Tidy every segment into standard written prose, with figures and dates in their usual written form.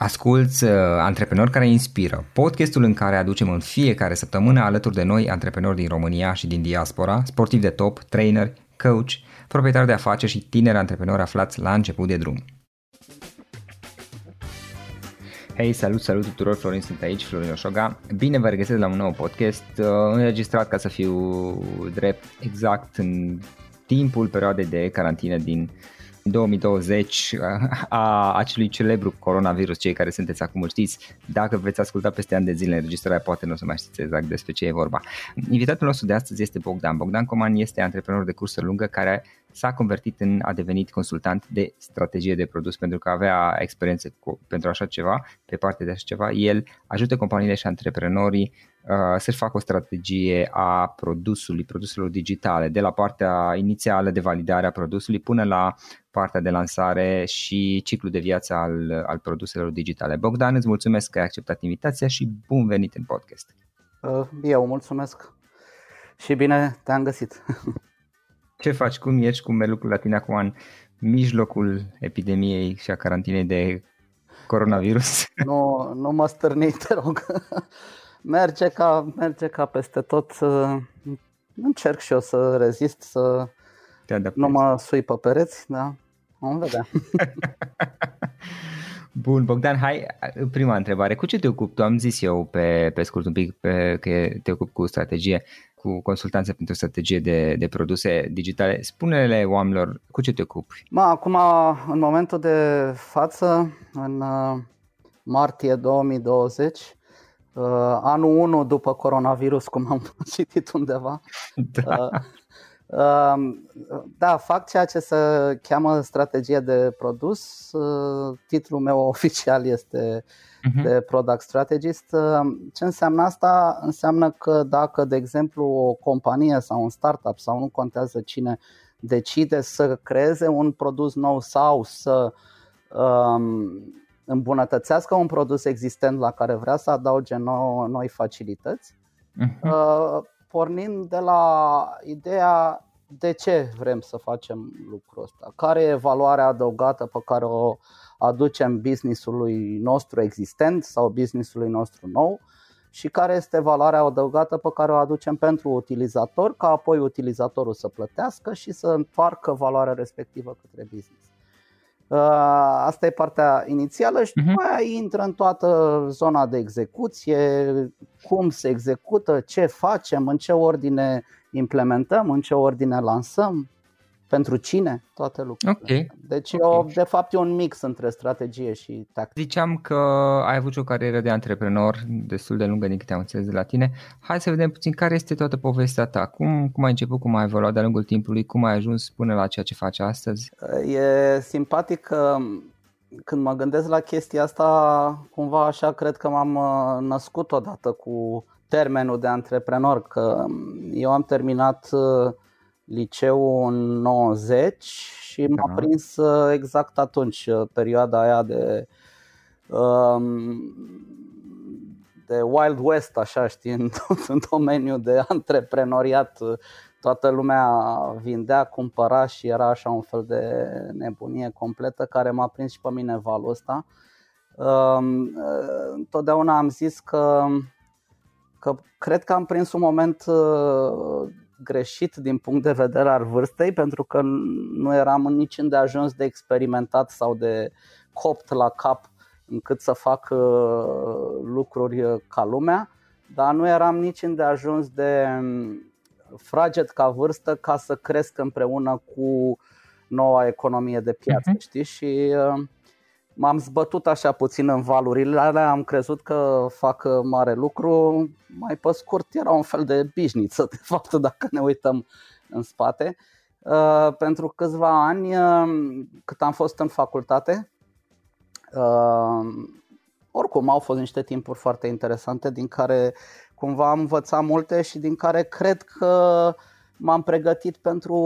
Asculți Antreprenori care inspiră, podcastul în care aducem în fiecare săptămână alături de noi antreprenori din România și din diaspora, sportivi de top, traineri, coach, proprietari de afaceri și tineri antreprenori aflați la început de drum. Hei, salut tuturor, Florin sunt aici, Florin Oșoga. Bine vă regăsesc la un nou podcast, înregistrat, ca să fiu drept, exact în timpul perioadei de carantină din 2020 a acelui celebru coronavirus. Cei care sunteți acum îl știți, dacă veți asculta peste ani de zile înregistrarea, poate nu o să mai știți exact despre ce e vorba. Invitatul nostru de astăzi este Bogdan. Bogdan Coman este antreprenor de cursă lungă care s-a convertit a devenit consultant de strategie de produs, pentru că avea experiență pentru așa ceva, pe partea de așa ceva. El ajută companiile și antreprenorii să-și facă o strategie a produselor digitale, de la partea inițială de validare a produsului până la partea de lansare și ciclul de viață al produselor digitale. Bogdan, îți mulțumesc că ai acceptat invitația și bun venit în podcast. Eu mulțumesc și bine te-am găsit. Ce faci? Cum ești? Cum merg lucrurile la tine acum în mijlocul epidemiei și a carantinei de coronavirus? Nu mă stârni, te rog. Merge ca peste tot. Încerc și eu să rezist, să nu mă sui pe pereți, da? Vom vedea. Bun, Bogdan, hai, prima întrebare. Cu ce te ocupi tu? Am zis eu pe scurt un pic că te ocupi cu strategie, cu consultanță pentru strategie de produse digitale. Spune-le oamenilor cu ce te ocupi. Acum, în momentul de față, în martie 2020, anul 1 după coronavirus, cum am citit undeva. Da, fac ceea ce se cheamă strategie de produs. Titlul meu oficial este de Product Strategist. Ce înseamnă asta? Înseamnă că dacă, de exemplu, o companie sau un startup sau nu contează cine decide să creeze un produs nou sau să îmbunătățească un produs existent la care vrea să adauge noi facilități, pornim de la ideea de ce vrem să facem lucrul ăsta, care e valoarea adăugată pe care o aducem business-ului nostru existent sau business-ului nostru nou și care este valoarea adăugată pe care o aducem pentru utilizator, ca apoi utilizatorul să plătească și să întoarcă valoarea respectivă către business. Asta e partea inițială și după aia intră în toată zona de execuție, cum se execută, ce facem, în ce ordine implementăm, în ce ordine lansăm, pentru cine, toate lucrurile. Okay. Deci eu, de fapt, e un mix între strategie și tactică. Ziceam că ai avut o carieră de antreprenor destul de lungă, din câte am înțeles de la tine. Hai să vedem puțin care este toată povestea ta. Cum ai început, cum ai evoluat de-a lungul timpului, cum ai ajuns până la ceea ce faci astăzi? E simpatic că când mă gândesc la chestia asta, cumva așa cred că m-am născut odată cu termenul de antreprenor, că eu am terminat liceul în 90 și m-a prins exact atunci perioada aia de Wild West, așa, știi, în domeniul de antreprenoriat. Toată lumea vindea, cumpăra și era așa un fel de nebunie completă care m-a prins și pe mine valul ăsta. Întotdeauna am zis că cred că am prins un moment greșit din punct de vedere al vârstei, pentru că nu eram nici îndeajuns de experimentat sau de copt la cap încât să fac lucruri ca lumea, dar nu eram nici îndeajuns de fraged ca vârstă ca să cresc împreună cu noua economie de piață, știi? Și m-am zbătut așa puțin în valurile alea, am crezut că fac mare lucru, mai pe scurt era un fel de bișniță de fapt dacă ne uităm în spate. Pentru câțiva ani, cât am fost în facultate, oricum au fost niște timpuri foarte interesante din care cumva am învățat multe și din care cred că m-am pregătit pentru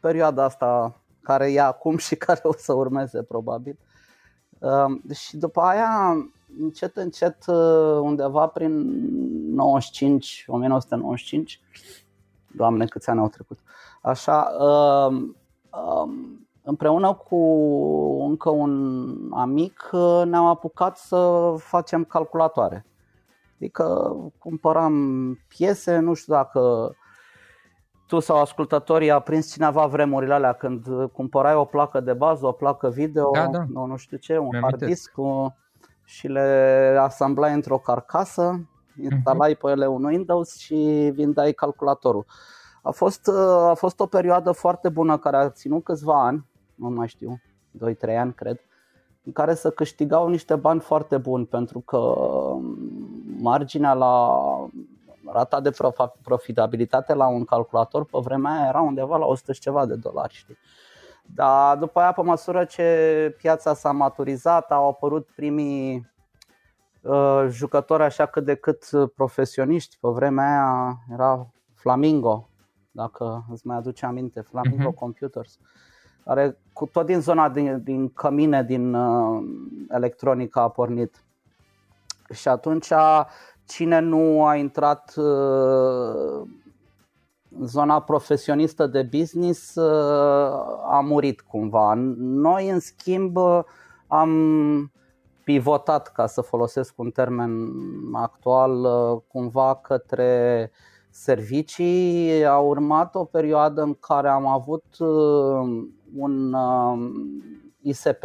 perioada asta care e acum și care o să urmeze probabil. Și după aia, încet încet, undeva prin 1995, Doamne, câți ani au trecut. Așa, împreună cu încă un amic ne-am apucat să facem calculatoare. Adică cumpăram piese, nu știu dacă tu sau ascultătorii a prins cineva vremurile alea când cumpărai o placă de bază, o placă video, da. Nu știu ce, un hard disk și le asamblai într-o carcasă, instalai pe ele un Windows și vindeai calculatorul. A fost o perioadă foarte bună care a ținut câțiva ani, nu mai știu, 2-3 ani cred, în care se câștigau niște bani foarte buni pentru că marginea la rata de profitabilitate la un calculator pe vremea aia era undeva la 100 și ceva de dolari, știi? Dar după aia, pe măsură ce piața s-a maturizat, au apărut primii jucători așa cât de cât profesioniști. Pe vremea aia era Flamingo, dacă îți mai aduce aminte, Flamingo Computers, care tot din zona din cămine, din electronică a pornit. Și atunci cine nu a intrat în zona profesionistă de business a murit cumva. Noi în schimb am pivotat, ca să folosesc un termen actual, cumva către servicii. A urmat o perioadă în care am avut un ISP,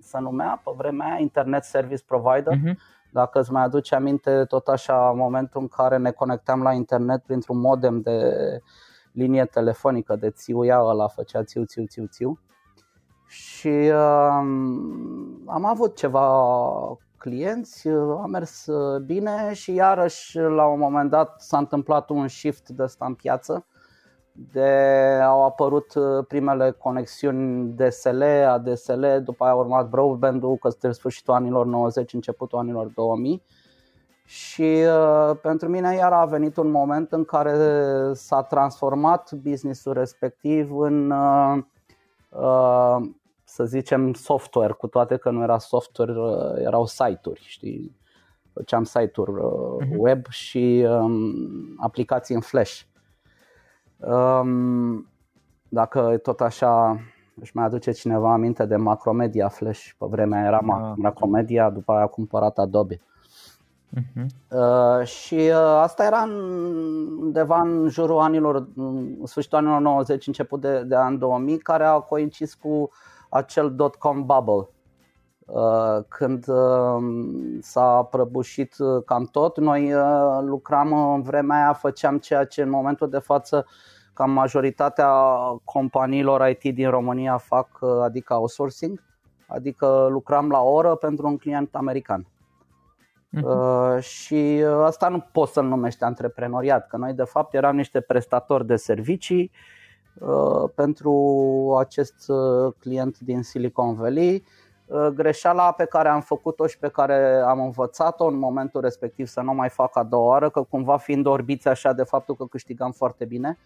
se numea pe vremea aia, Internet Service Provider. Dacă îți mai aduce aminte, tot așa, momentul în care ne conectam la internet printr-un modem de linie telefonică, de țiuia ăla, făcea țiu, țiu, țiu, țiu. Și am avut ceva clienți, a mers bine și iarăși la un moment dat s-a întâmplat un shift de ăsta în piață, au apărut primele conexiuni DSL, ADSL, după aia a urmat broadband-ul, că spre sfârșitul anilor 90, începutul anilor 2000. Și pentru mine iar a venit un moment în care s-a transformat business-ul respectiv în, să zicem, software, cu toate că nu era software, erau site-uri, știi? Făceam site-uri web și aplicații în flash. Dacă tot așa își mai aduce cineva aminte de Macromedia Flash, pe vremea era Macromedia, după aia a cumpărat Adobe. Și asta era undeva în jurul anilor, sfârșitul anilor 90, început de an 2000, care a coincis cu acel dot-com bubble, când s-a prăbușit cam tot. Noi lucram în vremea aia, făceam ceea ce în momentul de față cam majoritatea companiilor IT din România fac, adică outsourcing, adică lucram la oră pentru un client american. Și asta nu poți să-l numești antreprenoriat, că noi de fapt eram niște prestatori de servicii pentru acest client din Silicon Valley. Greșeala pe care am făcut-o și pe care am învățat-o în momentul respectiv să nu mai fac a doua oară, că cumva fiind orbiți așa de faptul că câștigam foarte bine,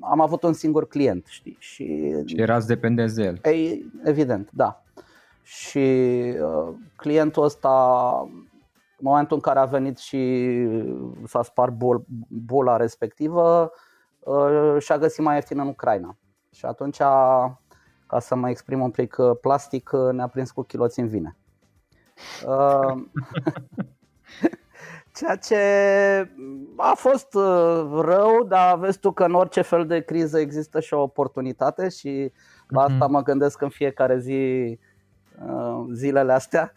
am avut un singur client, știi? Și erați dependenți de el. Evident, da. Și clientul ăsta, în momentul în care a venit și s-a spart bula respectivă, și-a găsit mai ieftin în Ucraina. Și atunci ca să mă exprim un pic plastic, ne-a prins cu chiloți în vine. Ceea ce a fost rău, dar vezi tu că în orice fel de criză există și o oportunitate și la asta mă gândesc în fiecare zi, zilele astea.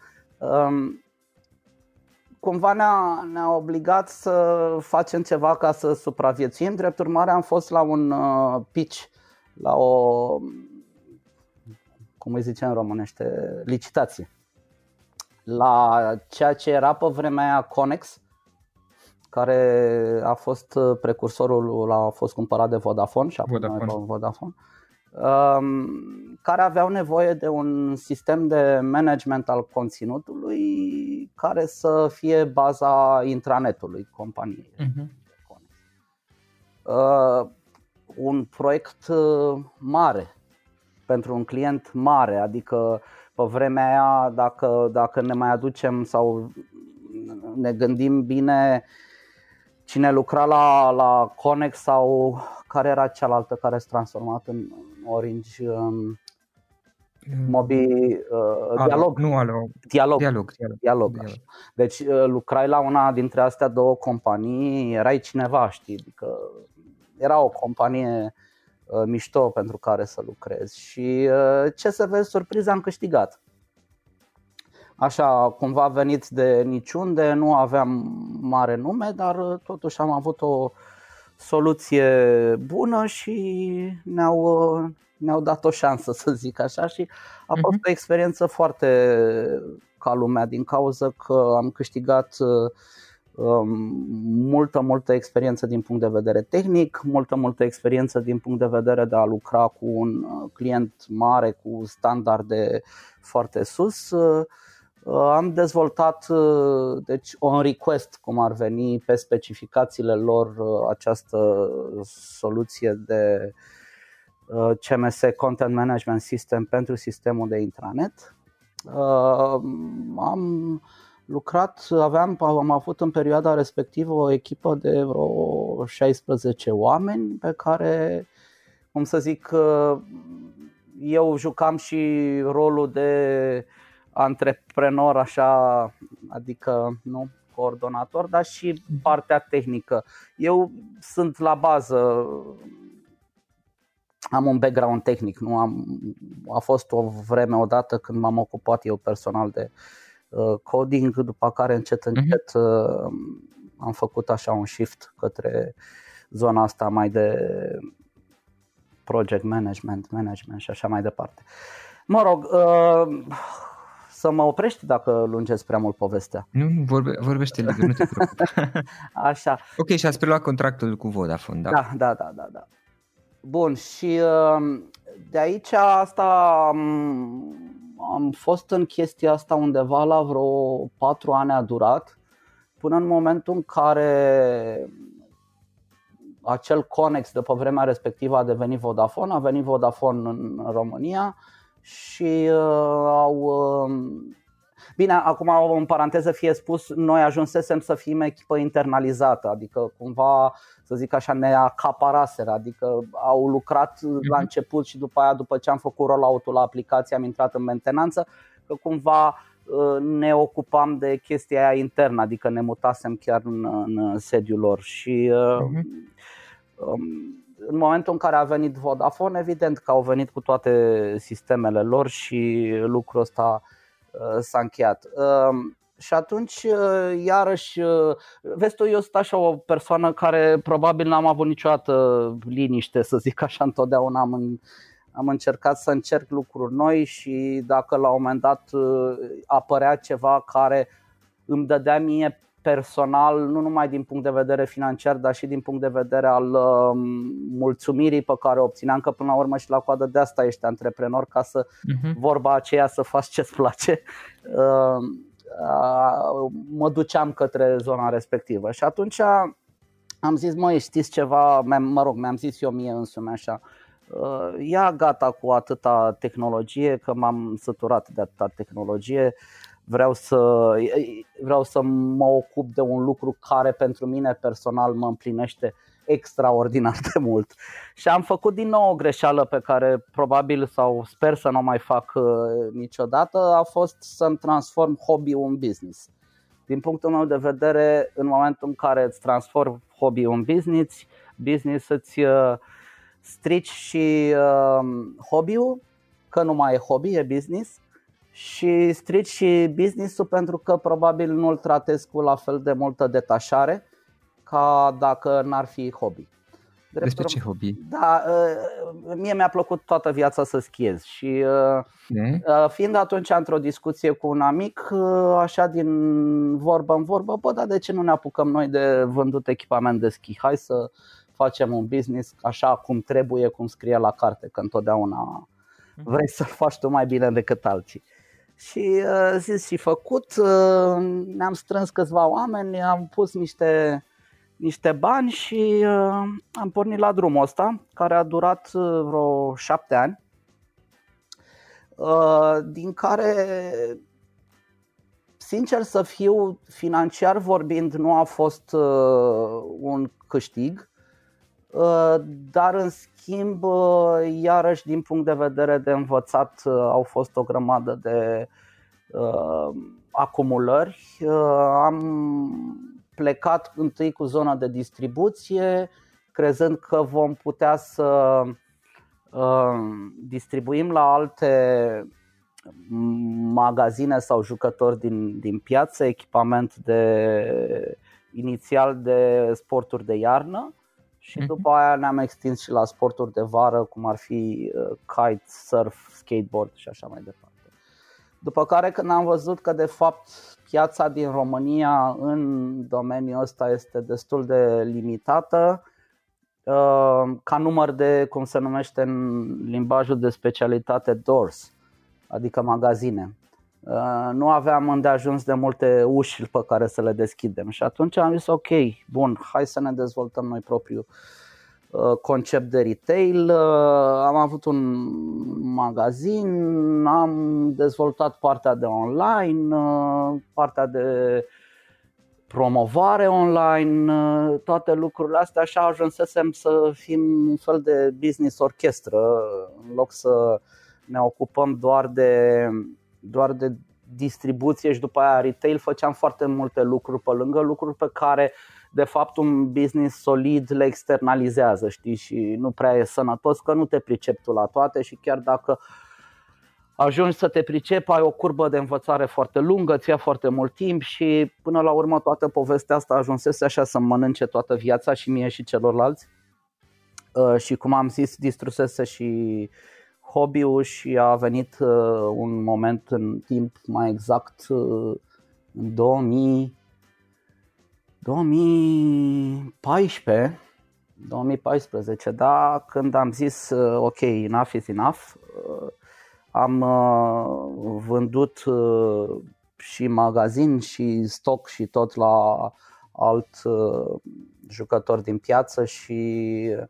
Cumva ne-a obligat să facem ceva ca să supraviețuim. Drept urmare am fost la un pitch la o, cum îi zice în românește, licitație, la ceea ce era pe vremea aia Conex, care a fost precursorul, a fost cumpărat de Vodafone și acum Vodafone, care aveau nevoie de un sistem de management al conținutului care să fie baza intranetului companiei. Un proiect mare pentru un client mare, adică pe vremea aia, dacă ne mai aducem sau ne gândim bine, cine lucra la Conex sau care era cealaltă care s-a transformat în Orange, Mobi, Dialog. Dialog. Deci lucrai la una dintre astea două companii, erai cineva, știi, adică era o companie mișto pentru care să lucrezi și ce să vezi, surpriza, am câștigat. Așa, cumva venit de niciunde, nu aveam mare nume, dar totuși am avut o soluție bună și ne-au dat o șansă, să zic așa, și a fost o experiență foarte ca lumea, din cauza că am câștigat multă experiență din punct de vedere tehnic, multă experiență din punct de vedere de a lucra cu un client mare, cu standarde foarte sus. Am dezvoltat, deci, on request, cum ar veni, pe specificațiile lor, această soluție de CMS, Content Management System, pentru sistemul de intranet. Am lucrat, am avut în perioada respectivă o echipă de vreo 16 oameni pe care, cum să zic, eu jucam și rolul de antreprenor, așa, adică nu coordonator, dar și partea tehnică. Eu sunt la bază, am un background tehnic, nu am, a fost o vreme odată când m-am ocupat eu personal de coding, după care încet am făcut așa un shift către zona asta mai de project management și așa mai departe. Mă rog, să mă oprești dacă lungesc prea mult povestea. Nu, vorbește liber, nu te preocupa. Așa. Ok, și ați preluat contractul cu Vodafone, da? Da. Bun, și de aici asta am fost în chestia asta undeva la vreo 4 ani a durat, până în momentul în care acel Conex de pe vremea respectivă a devenit Vodafone, a venit Vodafone în România și bine, acum în paranteză fie spus, noi ajunsesem să fim echipă internalizată, adică cumva, să zic așa, ne acaparaseră, adică au lucrat la început și după aia, după ce am făcut rollout-ul la aplicație, am intrat în mentenanță, că cumva ne ocupam de chestia aia internă, adică ne mutasem chiar în sediul lor și în momentul în care a venit Vodafone, evident că au venit cu toate sistemele lor și lucrul ăsta s-a încheiat. Și atunci, iarăși, vezi tu, eu sunt așa o persoană care probabil n-am avut niciodată liniște, să zic așa, întotdeauna am încercat să încerc lucruri noi și dacă la un moment dat apărea ceva care îmi dădea mie personal, nu numai din punct de vedere financiar, dar și din punct de vedere al mulțumirii pe care o obțineam, că până la urmă și la coadă de asta ești antreprenor, ca să vorba aceea să faci ce-ți place, mă duceam către zona respectivă. Și atunci am zis, știți ceva, mi-am zis eu mie însumi așa, ia gata cu atâta tehnologie, că m-am săturat de atâta tehnologie. Vreau să mă ocup de un lucru care pentru mine personal mă împlinește extraordinar de mult. Și am făcut din nou o greșeală pe care probabil, sau sper să nu o mai fac niciodată, a fost să-mi transform hobby-ul în business. Din punctul meu de vedere, în momentul în care îți transform hobby-ul în business îți strici și hobby-ul, că nu mai e hobby, e business. Și strici și business-ul pentru că probabil nu îl tratez cu la fel de multă detașare ca dacă n-ar fi hobby. Despre ce hobby? Da, mie mi-a plăcut toată viața să schiez și fiind atunci într-o discuție cu un amic, așa din vorbă în vorbă, bă, dar de ce nu ne apucăm noi de vândut echipament de schi? Hai să facem un business așa cum trebuie, cum scrie la carte, că întotdeauna vrei să-l faci tu mai bine decât alții. Și zis și făcut, ne-am strâns câțiva oameni, am pus niște bani și am pornit la drumul ăsta, care a durat vreo 7 ani, din care, sincer să fiu, financiar vorbind, nu a fost un câștig, dar în schimb, iarăși din punct de vedere de învățat, au fost o grămadă de acumulări. Am plecat întâi cu zona de distribuție, crezând că vom putea să distribuim la alte magazine sau jucători din piață echipament inițial de sporturi de iarnă. Și după aia ne-am extins și la sporturi de vară, cum ar fi kite, surf, skateboard și așa mai departe. După care, când am văzut că de fapt piața din România în domeniul ăsta este destul de limitată ca număr de, cum se numește în limbajul de specialitate, doors, adică magazine. Nu aveam îndeajuns de multe uși pe care să le deschidem. Și atunci am zis ok, bun, hai să ne dezvoltăm noi propriul concept de retail. Am avut un magazin, am dezvoltat partea de online, partea de promovare online, toate lucrurile astea. Așa ajunsesem să fim un fel de business orchestră, în loc să ne ocupăm doar de distribuție și după aia retail, făceam foarte multe lucruri pe lângă, lucruri pe care de fapt un business solid le externalizează, știi? Și nu prea e sănătos că nu te pricepi tu la toate și chiar dacă ajungi să te pricepi, ai o curbă de învățare foarte lungă, îți ia foarte mult timp și până la urmă toată povestea asta ajunsese așa să mănânce toată viața și mie și celorlalți. Și cum am zis, distrusese și hobby-ul și a venit un moment în timp, mai exact în 2014, da, când am zis ok, enough is enough, am vândut și magazin și stock și tot la alt jucător din piață și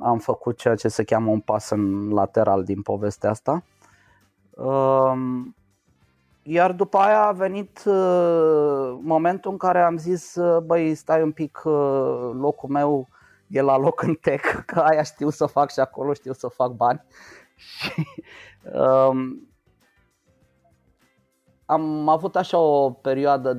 am făcut ceea ce se cheamă un pas în lateral din povestea asta. Iar după aia a venit momentul în care am zis băi, stai un pic, locul meu e la loc în tech, că aia știu să fac și acolo știu să fac bani. Și am avut așa o perioadă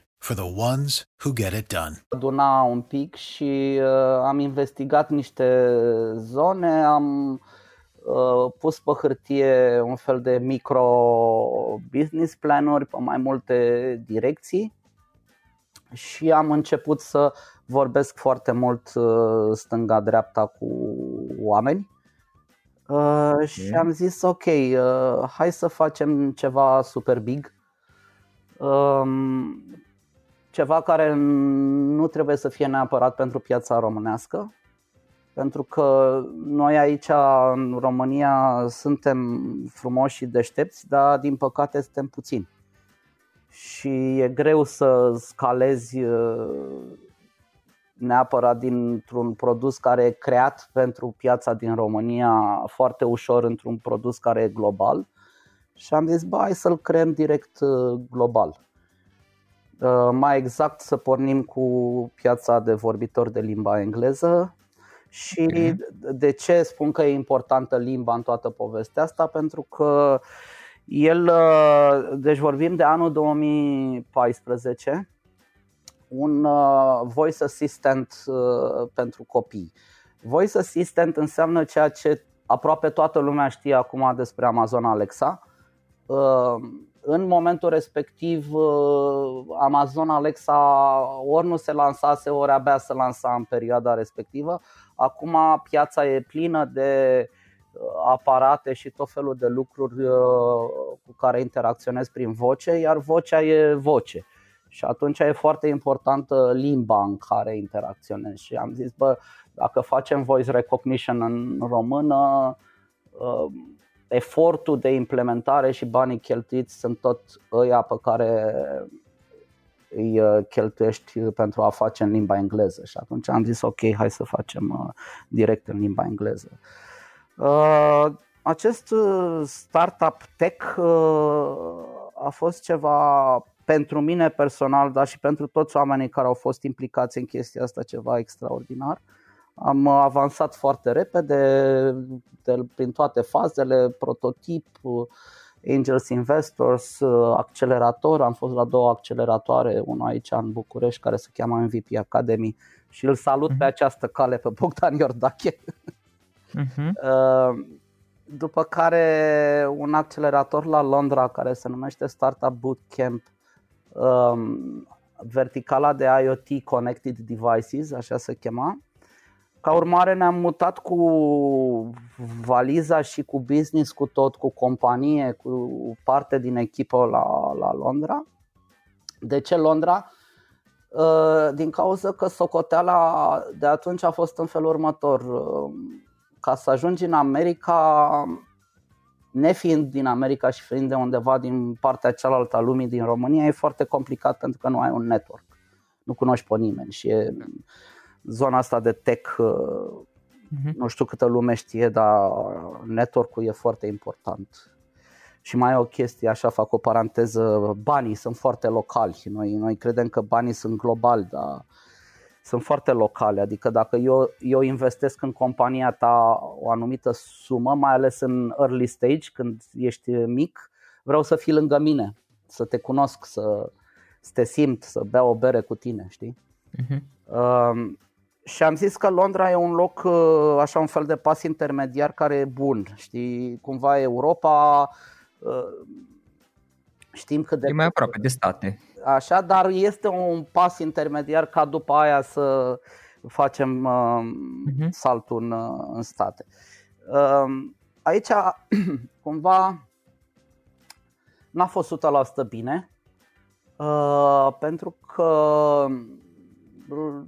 For the ones who get it done. Aduna un pic și am investigat niște zone, am pus pe hârtie un fel de micro-business planuri pe mai multe direcții și am început să vorbesc foarte mult stânga-dreapta cu oameni și am zis ok, hai să facem ceva super big. Ceva care nu trebuie să fie neapărat pentru piața românească, pentru că noi aici în România suntem frumoși și deștepți, dar din păcate suntem puțini. Și e greu să scalezi neapărat dintr-un produs care e creat pentru piața din România foarte ușor într-un produs care e global. Și am zis, bă, hai să-l creăm direct global. Mai exact să pornim cu piața de vorbitori de limba engleză Și de ce spun că e importantă limba în toată povestea asta? Pentru că deci vorbim de anul 2014, un voice assistant pentru copii. Voice assistant înseamnă ceea ce aproape toată lumea știe acum despre Amazon Alexa. În momentul respectiv Amazon Alexa ori nu se lansase, ori abia se lansa în perioada respectivă. Acum piața e plină de aparate și tot felul de lucruri cu care interacționezi prin voce, iar vocea e voce. Și atunci e foarte importantă limba în care interacționezi. Și am zis, dacă facem voice recognition în română, efortul de implementare și banii cheltuiți sunt tot ăia pe care îi cheltuiești pentru a face în limba engleză. Și atunci am zis, ok, hai să facem direct în limba engleză. Acest startup tech a fost ceva, pentru mine personal, dar și pentru toți oamenii care au fost implicați în chestia asta, ceva extraordinar. Am avansat foarte repede prin toate fazele, prototip, Angels Investors, accelerator. Am fost la două acceleratoare, una aici în București care se cheamă MVP Academy și îl salut pe această cale pe Bogdan Iordache. După care un accelerator la Londra care se numește Startup Bootcamp, verticala de IoT Connected Devices, așa se chema. Ca urmare ne-am mutat cu valiza și cu business, cu tot, cu companie, cu parte din echipă la Londra. De ce Londra? Din cauza că socoteala de atunci a fost în felul următor: ca să ajungi în America, nefiind din America și fiind de undeva din partea cealaltă a lumii, din România, e foarte complicat pentru că nu ai un network, nu cunoști pe nimeni și e zona asta de tech, nu știu câtă lume știe, dar network-ul e foarte important. Și mai e o chestie, așa fac o paranteză, banii sunt foarte locali. Noi credem că banii sunt globali, dar sunt foarte locale, adică dacă eu investesc în compania ta o anumită sumă, mai ales în early stage, când ești mic, vreau să fii lângă mine, să te cunosc, să te simt, să bea o bere cu tine, știi? Și am zis că Londra e un loc, așa un fel de pas intermediar care e bun, știi? Cumva Europa, știm că e mai aproape de state. Așa, dar este un pas intermediar ca după aia să facem saltul în state. Aici cumva n-a fost 100% bine, pentru că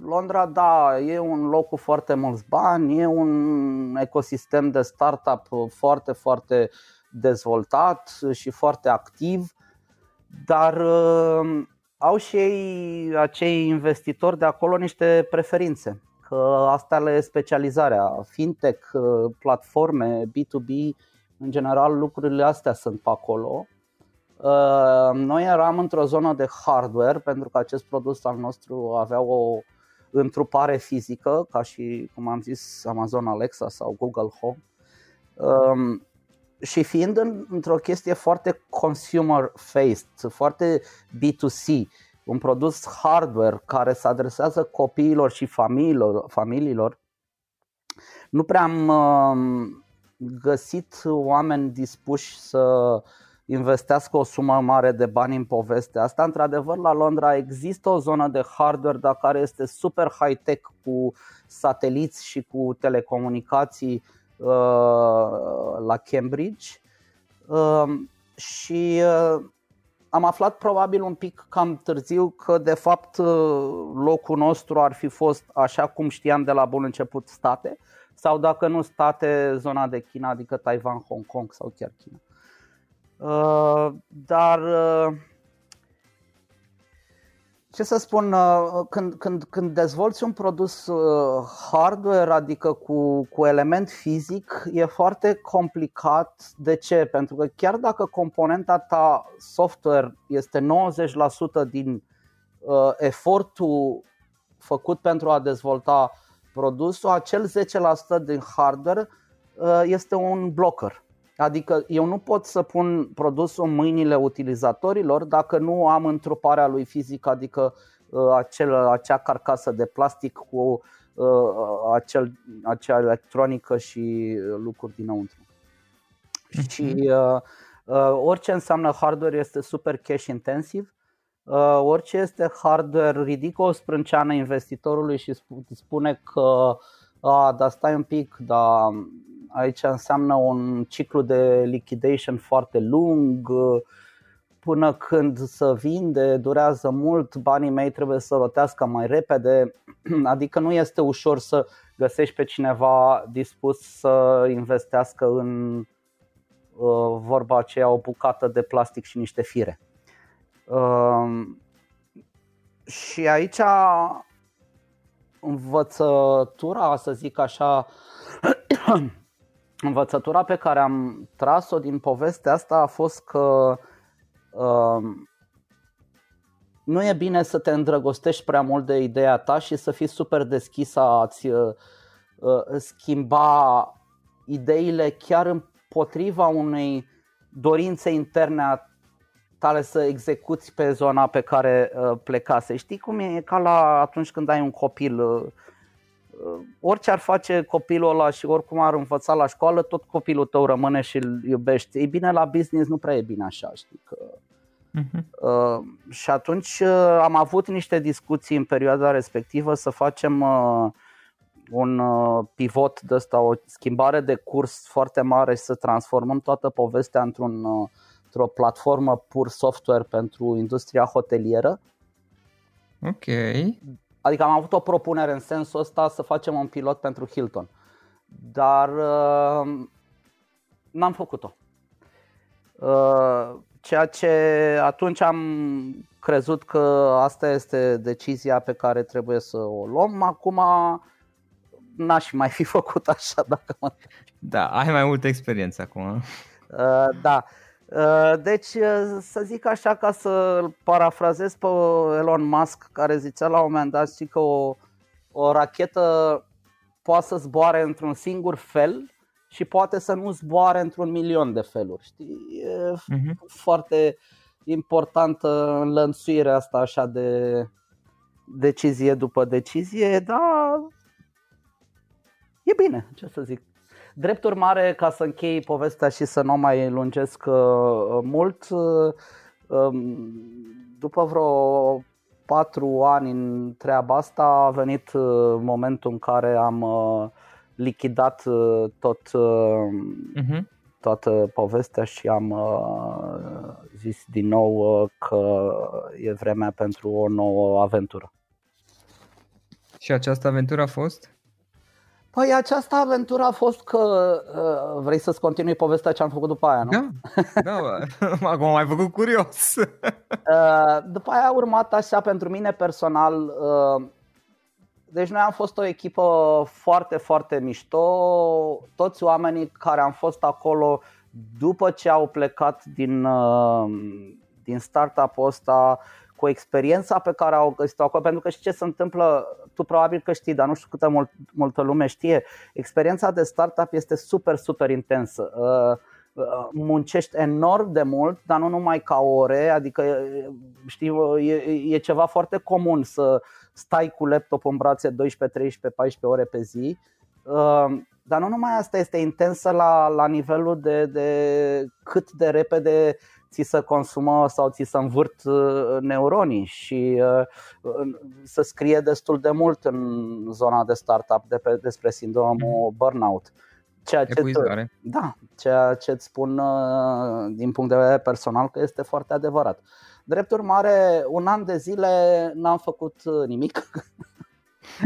Londra, da, e un loc cu foarte mulți bani, e un ecosistem de startup foarte, foarte dezvoltat și foarte activ. Dar au și ei, acei investitori de acolo, niște preferințe. Că asta le e specializarea, fintech, platforme, B2B, în general lucrurile astea sunt pe acolo. Noi eram într-o zonă de hardware, pentru că acest produs al nostru avea o întrupare fizică, ca și, cum am zis, Amazon Alexa sau Google Home. Și fiind într-o chestie foarte consumer-faced, foarte B2C, un produs hardware care se adresează copiilor și familiilor, nu prea am găsit oameni dispuși să investească o sumă mare de bani în povestea asta. Într-adevăr, la Londra există o zonă de hardware, dar care este super high-tech, cu sateliți și cu telecomunicații la Cambridge. Și am aflat probabil un pic cam târziu că de fapt locul nostru ar fi fost, așa cum știam de la bun început, state, sau dacă nu state, zona de China, adică Taiwan, Hong Kong sau chiar China. Dar ce să spun, când dezvolți un produs hardware, adică cu element fizic, e foarte complicat. De ce? Pentru că chiar dacă componenta ta software este 90% din efortul făcut pentru a dezvolta produsul, acel 10% din hardware este un blocker. Adică eu nu pot să pun produsul în mâinile utilizatorilor dacă nu am întruparea lui fizică, adică acea carcasă de plastic cu acea electronică și lucruri dinăuntru. Și orice înseamnă hardware este super cash intensiv. Orice este hardware ridică o sprânceană investitorului și spune că dar stai un pic, dar aici înseamnă un ciclu de liquidation foarte lung. Până când se vinde, durează mult, banii mei trebuie să rotească mai repede. Adică nu este ușor să găsești pe cineva dispus să investească în vorba aceea o bucată de plastic și niște fire. Și aici învățătura, să zic așa, învățătura pe care am tras-o din povestea asta a fost că nu e bine să te îndrăgostești prea mult de ideea ta și să fii super deschis să a-ți schimba ideile chiar împotriva unei dorințe interne a tale să execuți pe zona pe care plecase. Știi cum e? E ca la atunci când ai un copil. Orice ar face copilul ăla și oricum ar învăța la școală, tot copilul tău rămâne și îl iubești. Ei bine, la business nu prea e bine așa, știi că... Și atunci am avut niște discuții în perioada respectivă să facem un pivot de ăsta, o schimbare de curs foarte mare și să transformăm toată povestea într-o platformă pur software pentru industria hotelieră. Ok. Adică am avut o propunere în sensul ăsta să facem un pilot pentru Hilton, dar n-am făcut-o. Ceea ce atunci am crezut că asta este decizia pe care trebuie să o luăm. Acum n-aș mai fi făcut așa dacă mă... Da, ai mai multă experiență acum. Da. Deci să zic așa, ca să-l parafrazez pe Elon Musk, care zicea la un moment dat că o rachetă poate să zboare într-un singur fel și poate să nu zboare într-un milion de feluri. Știi? E foarte importantă înlănțuirea asta așa de decizie după decizie, dar e bine, ce să zic. Drept urmare, ca să închei povestea și să nu mai lungesc mult, după vreo 4 ani în treaba asta a venit momentul în care am lichidat toată povestea și am zis din nou că e vremea pentru o nouă aventură. Și această aventură a fost? Păi această aventură a fost că... vrei să-ți continui povestea ce am făcut după aia, nu? Da, acum m-ai făcut curios. După aia a urmat așa pentru mine personal. Deci noi am fost o echipă foarte, foarte mișto. Toți oamenii care am fost acolo după ce au plecat din startup-ul ăsta, cu experiența pe care au găsit-o acolo, pentru că și ce se întâmplă, tu probabil că știi, dar nu știu câtă multă lume știe, experiența de startup este super, super intensă. Muncești enorm de mult, dar nu numai ca ore, adică știi, e ceva foarte comun să stai cu laptopul în brațe 12, 13, 14 ore pe zi. Dar nu numai asta, este intensă la nivelul de cât de repede ți se consumă sau ți se învârt neuronii. Și se scrie destul de mult în zona de startup despre sindromul burnout. Epuizare. Da, ceea ce îți spun din punct de vedere personal că este foarte adevărat. Drept urmare, un an de zile n-am făcut nimic.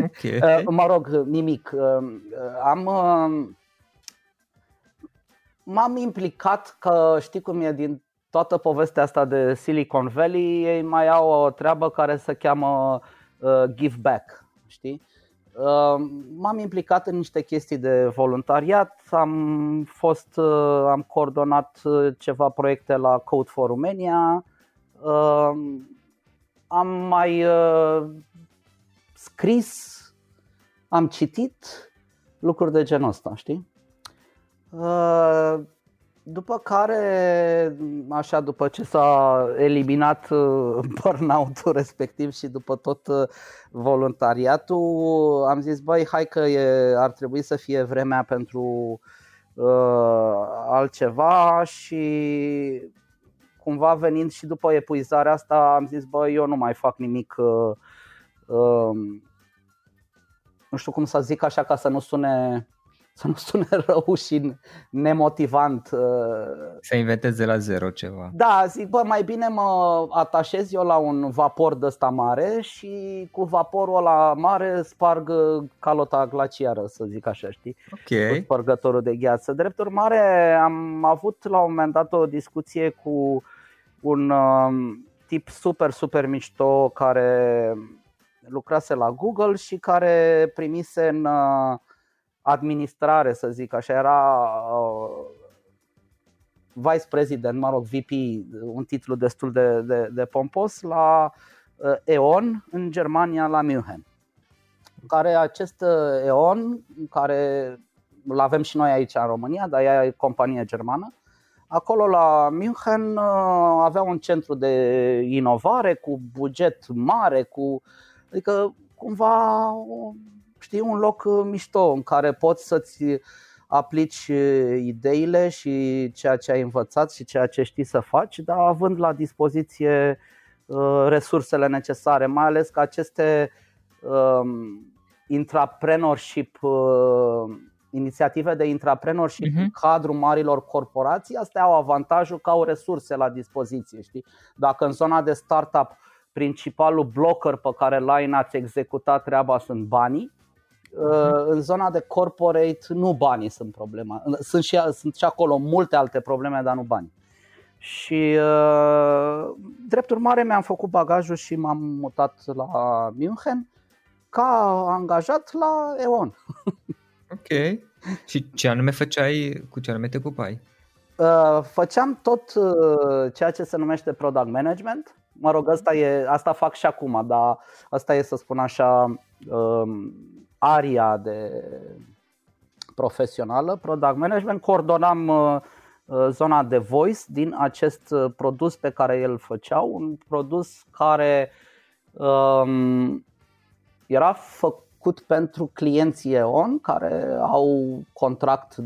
Okay. Mă rog, nimic. M-am implicat că știi cum e, din toată povestea asta de Silicon Valley ei mai au o treabă care se cheamă give back, știi? M-am implicat în niște chestii de voluntariat, am coordonat ceva proiecte la Code for Romania, am mai scris am citit lucruri de genul ăsta, știi? După care, așa, după ce s-a eliminat burnout-ul respectiv și după tot voluntariatul, am zis, băi, hai că ar trebui să fie vremea pentru altceva. Și cumva venind și după epuizarea asta am zis, băi, eu nu mai fac nimic, nu știu cum să zic, așa, ca să nu sune rău și nemotivant. Să inventez de la zero ceva. Da, zic, bă, mai bine mă atașez eu la un vapor de ăsta mare și cu vaporul ăla mare sparg calota glaciară, să zic așa, știi? Okay. Cu spargătorul de gheață. Drept urmare, am avut la un moment dat o discuție cu un tip super, super mișto care lucrase la Google și care primise în administrare, să zic așa, era vice president, mă rog, VP, un titlu destul de pompos, la E.ON în Germania, la München. Care acest E.ON, care îl avem și noi aici în România, dar ea e companie germană, acolo la München avea un centru de inovare cu buget mare, adică cumva, știi, un loc mișto în care poți să-ți aplici ideile și ceea ce ai învățat și ceea ce știi să faci, dar având la dispoziție resursele necesare, mai ales că aceste intrapreneurship, inițiative de intrapreneurship în cadrul marilor corporații, astea au avantajul că au resurse la dispoziție, știi? Dacă în zona de startup principalul blocker pe care Liner ați executat treaba sunt banii, în zona de corporate nu banii sunt problema. Sunt și acolo multe alte probleme, dar nu banii. Și drept urmare mi-am făcut bagajul și m-am mutat la München ca angajat la E.ON. Ok. Și ce anume făceai, cu ce anume te ocupai? Făceam tot ceea ce se numește product management. Mă rog, asta fac și acum, dar asta e, să spun așa, aria de profesională, product management. Coordonam zona de voice din acest produs pe care îl făceau, un produs care era făcut pentru clienții E.ON care au contract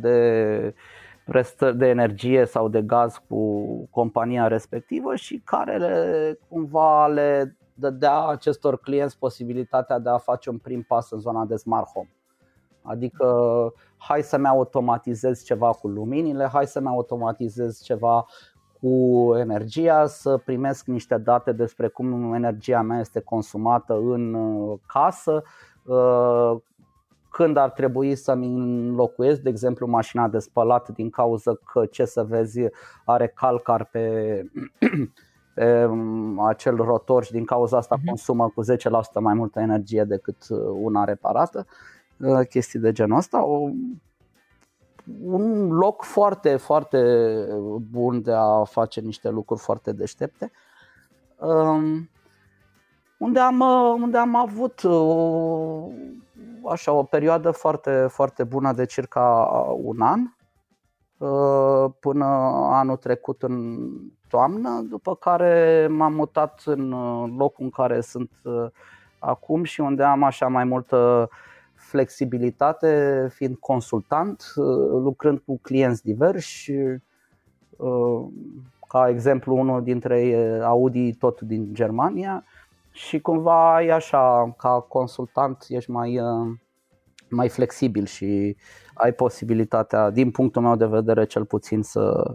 de energie sau de gaz cu compania respectivă și care cumva le dădea acestor clienți posibilitatea de a face un prim pas în zona de smart home. Adică hai să-mi automatizez ceva cu luminile, hai să-mi automatizez ceva cu energia, să primesc niște date despre cum energia mea este consumată în casă, când ar trebui să-mi înlocuiesc, de exemplu, mașina de spălat din cauza că, ce să vezi, are calcar pe acel rotor și din cauza asta consumă cu 10% mai multă energie decât una reparată, chestii de genul ăsta. Un loc foarte, foarte bun de a face niște lucruri foarte deștepte, unde am avut așa o perioadă foarte, foarte bună de circa un an, până anul trecut în toamnă, după care m-am mutat în locul în care sunt acum și unde am așa mai multă flexibilitate, fiind consultant, lucrând cu clienți diversi. Ca exemplu, unul dintre ei, Audi, tot din Germania. Și cumva e așa, ca consultant ești mai flexibil și ai posibilitatea, din punctul meu de vedere cel puțin, să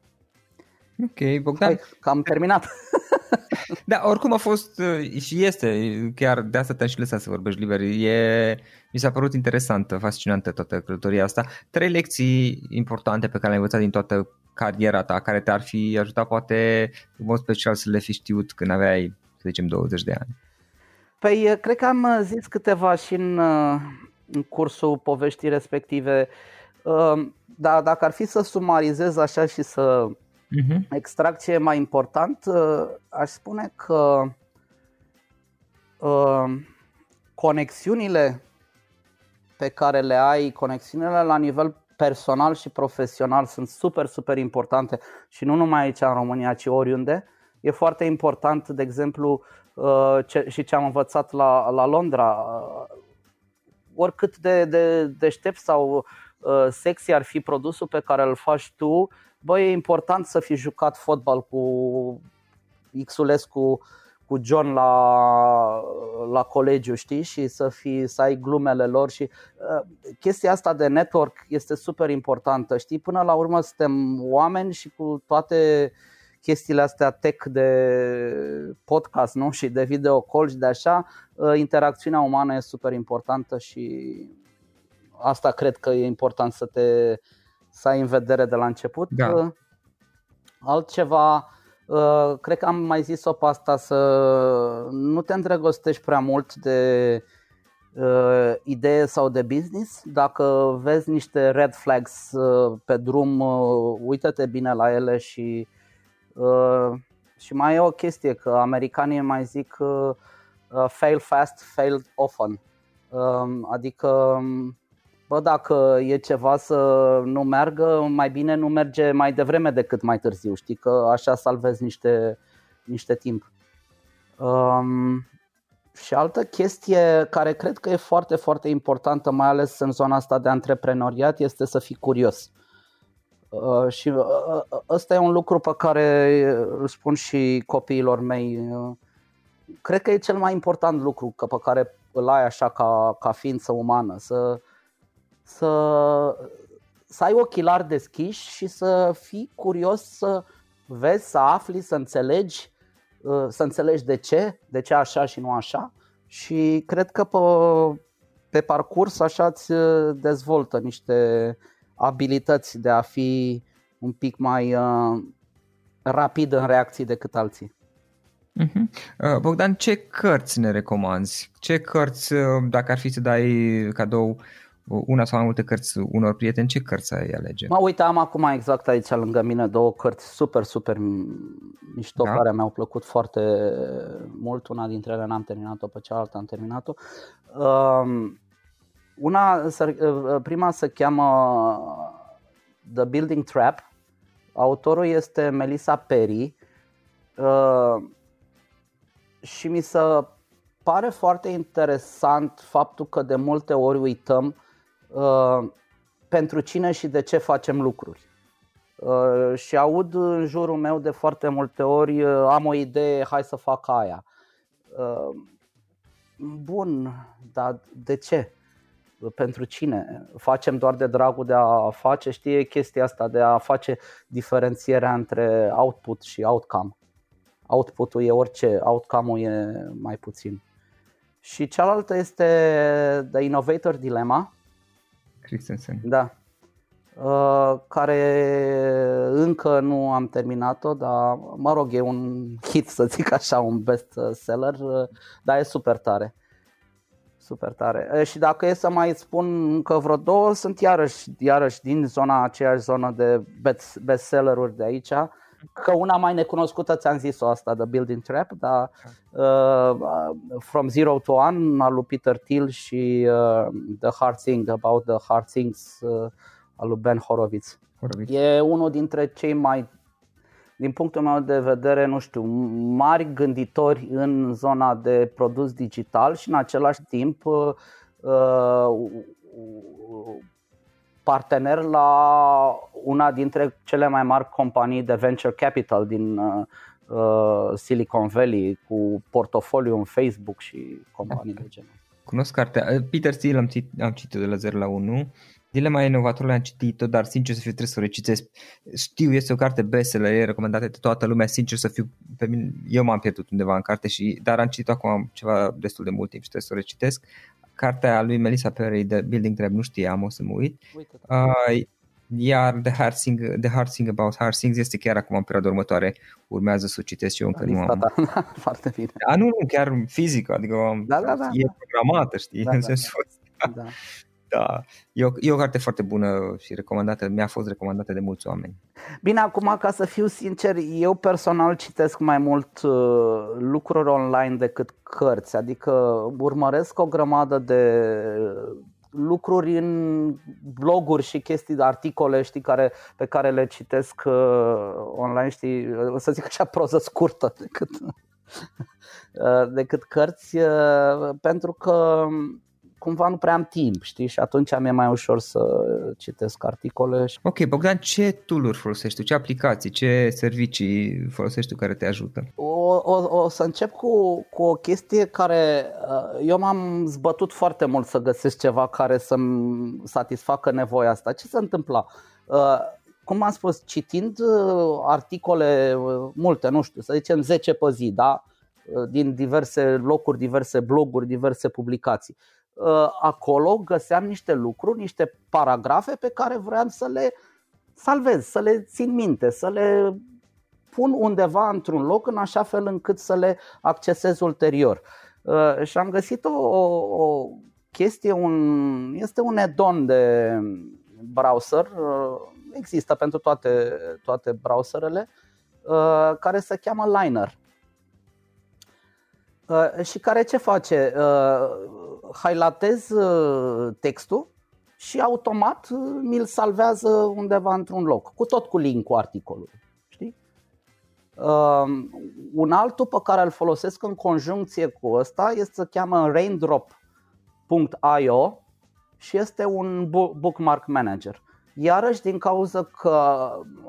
Ok, Bogdan. Hai, că am terminat. Da, oricum a fost și este, chiar de asta te-am și lăsat să vorbești liber. Mi s-a părut interesantă, fascinantă toată călătoria asta. 3 lecții importante pe care le-ai învățat din toată cariera ta, care te-ar fi ajutat poate în mod special să le fi știut când aveai, să zicem, 20 de ani. Păi, cred că am zis câteva și în cursul poveștii respective. Dar dacă ar fi să sumarizez așa și să extract ce e mai important, aș spune că conexiunile pe care le ai, conexiunile la nivel personal și profesional sunt super, super importante. Și nu numai aici în România, ci oriunde. E foarte important, de exemplu, și ce am învățat la Londra. Oricât de deștept sau sexy ar fi produsul pe care îl faci tu, băi, e important să fi jucat fotbal cu Xulescu, cu John la colegiu, știi? Și să ai glumele lor și chestia asta de network este super importantă, știi? Până la urmă suntem oameni și cu toate chestiile astea tech de podcast, nu? Și de video call și de așa, interacțiunea umană e super importantă și asta cred că e important să ai în vedere de la început. Da. Altceva, cred că am mai zis-o pe asta, să nu te îndrăgostești prea mult de idee sau de business. Dacă vezi niște red flags pe drum, uită-te bine la ele și mai e o chestie, că americanii mai zic fail fast, fail often. Adică, bă, dacă e ceva să nu meargă, mai bine nu merge mai devreme decât mai târziu, știi, că așa salvezi niște timp. Și altă chestie care cred că e foarte, foarte importantă, mai ales în zona asta de antreprenoriat, este să fii curios. Și ăsta e un lucru pe care îl spun și copiilor mei. Cred că e cel mai important lucru pe care îl ai așa ca ființă umană, să ai ochelari deschiși și să fii curios, să vezi, să afli, să înțelegi de ce așa și nu așa. Și cred că pe parcurs așa îți dezvoltă niște abilități de a fi un pic mai rapid în reacții decât alții. Bogdan, ce cărți ne recomanzi? Ce cărți, dacă ar fi să dai cadou una sau mai multe cărți unor prieteni, ce cărți ai alege? Mă uitam acum exact aici lângă mine două cărți super, super mișto, da, care mi-au plăcut foarte mult. Una dintre ele n-am terminat-o, pe cealaltă am terminat-o. Prima se cheamă The Building Trap. Autorul este Melissa Perry. Și mi se pare foarte interesant faptul că de multe ori uităm pentru cine și de ce facem lucruri. Și aud în jurul meu de foarte multe ori, am o idee, hai să fac aia. Bun, dar de ce? Pentru cine? Facem doar de dragul de a face, știi, chestia asta de a face diferențierea între output și outcome. Output-ul e orice, outcome-ul e mai puțin. Și cealaltă este The Innovator's Dilemma, Christensen. Da. Care încă nu am terminat-o, dar mă rog, e un hit, să zic așa, un best seller, dar e super tare. Super tare. Și dacă e să mai spun încă vreo două, sunt iarăși din aceeași zonă de bestselleruri de aici. Că una mai necunoscută, ți-am zis-o, asta The Building Trap, dar From Zero to One al lui Peter Thiel și The Hard Thing About the Hard Things al lui Ben Horowitz. E unul dintre cei mai, din punctul meu de vedere, nu știu, mari gânditori în zona de produs digital și în același timp partener la una dintre cele mai mari companii de venture capital din Silicon Valley, cu portofoliu în Facebook și companii de genul. Cunosc cartea. Peter Thiel am citit-o de la 0 la 1. Dilema Inovatorului am citit-o, dar sincer să fiu, trebuie să o recitesc. Știu, este o carte bestseller, e recomandată de toată lumea, sincer să fiu, pe mine, eu m-am pierdut undeva în carte, și, dar am citit-o acum ceva destul de mult timp și trebuie să o recitesc. Cartea lui Melissa Perry, The Building Trap, nu știam, o să mă uit. Iar The Hard Thing About Hard Things este chiar acum în perioada următoare. Urmează să o citesc și eu încă nu am. Foarte bine. Da, nu, chiar fizică, adică da. E programată, știi, în sensul ăsta. Da. Da, e o carte foarte bună și recomandată, mi-a fost recomandată de mulți oameni. Bine, acum, ca să fiu sincer, eu personal citesc mai mult lucruri online decât cărți. Adică urmăresc o grămadă de lucruri în bloguri și chestii, articole, știi, pe care le citesc online, știi, să zic așa, proză scurtă decât cărți, pentru că cumva nu prea am timp, știi, și atunci mi-e mai ușor să citesc articole. Ok, Bogdan, ce tool-uri folosești tu? Ce aplicații, ce servicii folosești tu care te ajută? O să încep cu o chestie care eu m-am zbătut foarte mult să găsesc ceva care să-mi satisfacă nevoia asta. Ce se întâmpla? Cum am spus, citind articole multe, nu știu, să zicem 10 pe zi, da? Din diverse locuri, diverse bloguri, diverse publicații. Acolo găseam niște lucruri, niște paragrafe pe care vreau să le salvez, să le țin minte, să le pun undeva într-un loc în așa fel încât să le accesez ulterior. Și am găsit o chestie, este un add-on de browser, există pentru toate browserele, care se cheamă Liner. Și care ce face? Highlightez textul și automat mi-l salvează undeva într-un loc, cu link-ul articolului, știi? Un altul pe care îl folosesc în conjuncție cu ăsta se cheamă raindrop.io și este un bookmark manager. Iarăși din cauza că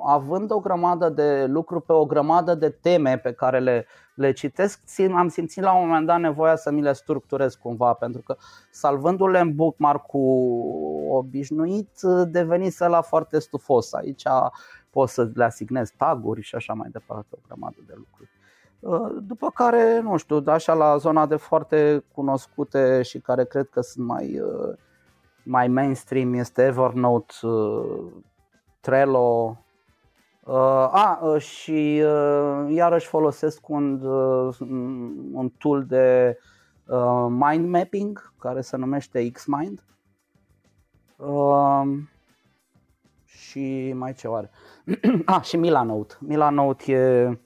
având o grămadă de lucruri pe o grămadă de teme pe care le citesc, am simțit la un moment dat nevoia să mi le structurez cumva, pentru că salvându-le în bookmark-ul obișnuit devenise la foarte stufos. Aici poți să le asignezi tag-uri și așa mai departe, o grămadă de lucruri. După care, nu știu, așa la zona de foarte cunoscute și care cred că sunt mai mainstream este Evernote, Trello, și iarăși folosesc un tool de mind mapping care se numește Xmind, și mai ce oare? Și Milanote. Milanote e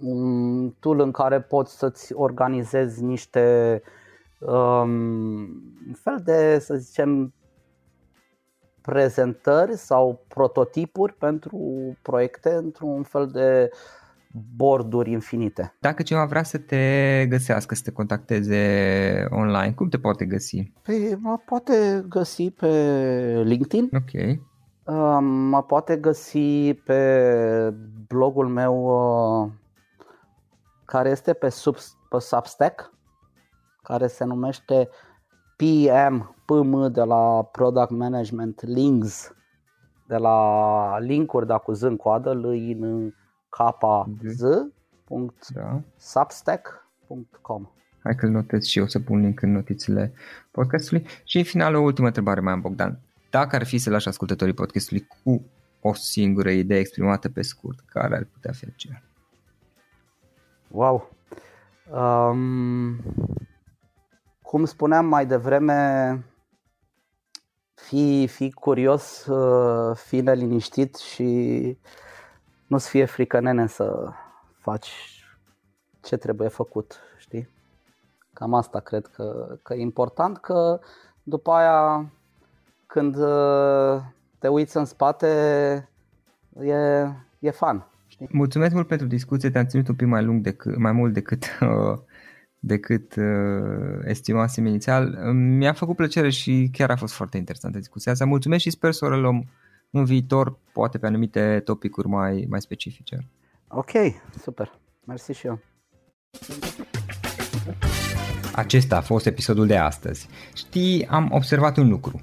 un tool în care poți să-ți organizezi niște un fel de, să zicem, prezentări sau prototipuri pentru proiecte într-un fel de board-uri infinite. Dacă cineva vrea să te găsească, să te contacteze online, cum te poate găsi? Mă poate găsi pe LinkedIn. Ok. Mă poate găsi pe blogul meu, care este pe Substack, care se numește PM de la Product Management Links, de la linkuri, da, cu Z în coadă, linkz.substack.com. Hai că îl notez și eu, să pun link în notițele podcastului. Și în final o ultimă întrebare mai am, Bogdan. Dacă ar fi să lași ascultătorii podcastului cu o singură idee exprimată pe scurt, care ar putea fi aceea? Wow! Cum spuneam mai devreme, fii curios, fii neliniștit și nu-ți fie frică, nene, să faci ce trebuie făcut, știi? Cam asta cred că e important, că după aia când te uiți în spate e fun, știi? Mulțumesc mult pentru discuție, te-am ținut un pic mai mult decât estimasem inițial. Mi-a făcut plăcere și chiar a fost foarte interesantă discuția asta. Mulțumesc și sper să o reluăm în viitor, poate pe anumite topicuri mai specifice. Ok, super, mersi și eu. Acesta a fost episodul de astăzi. Știi, am observat un lucru.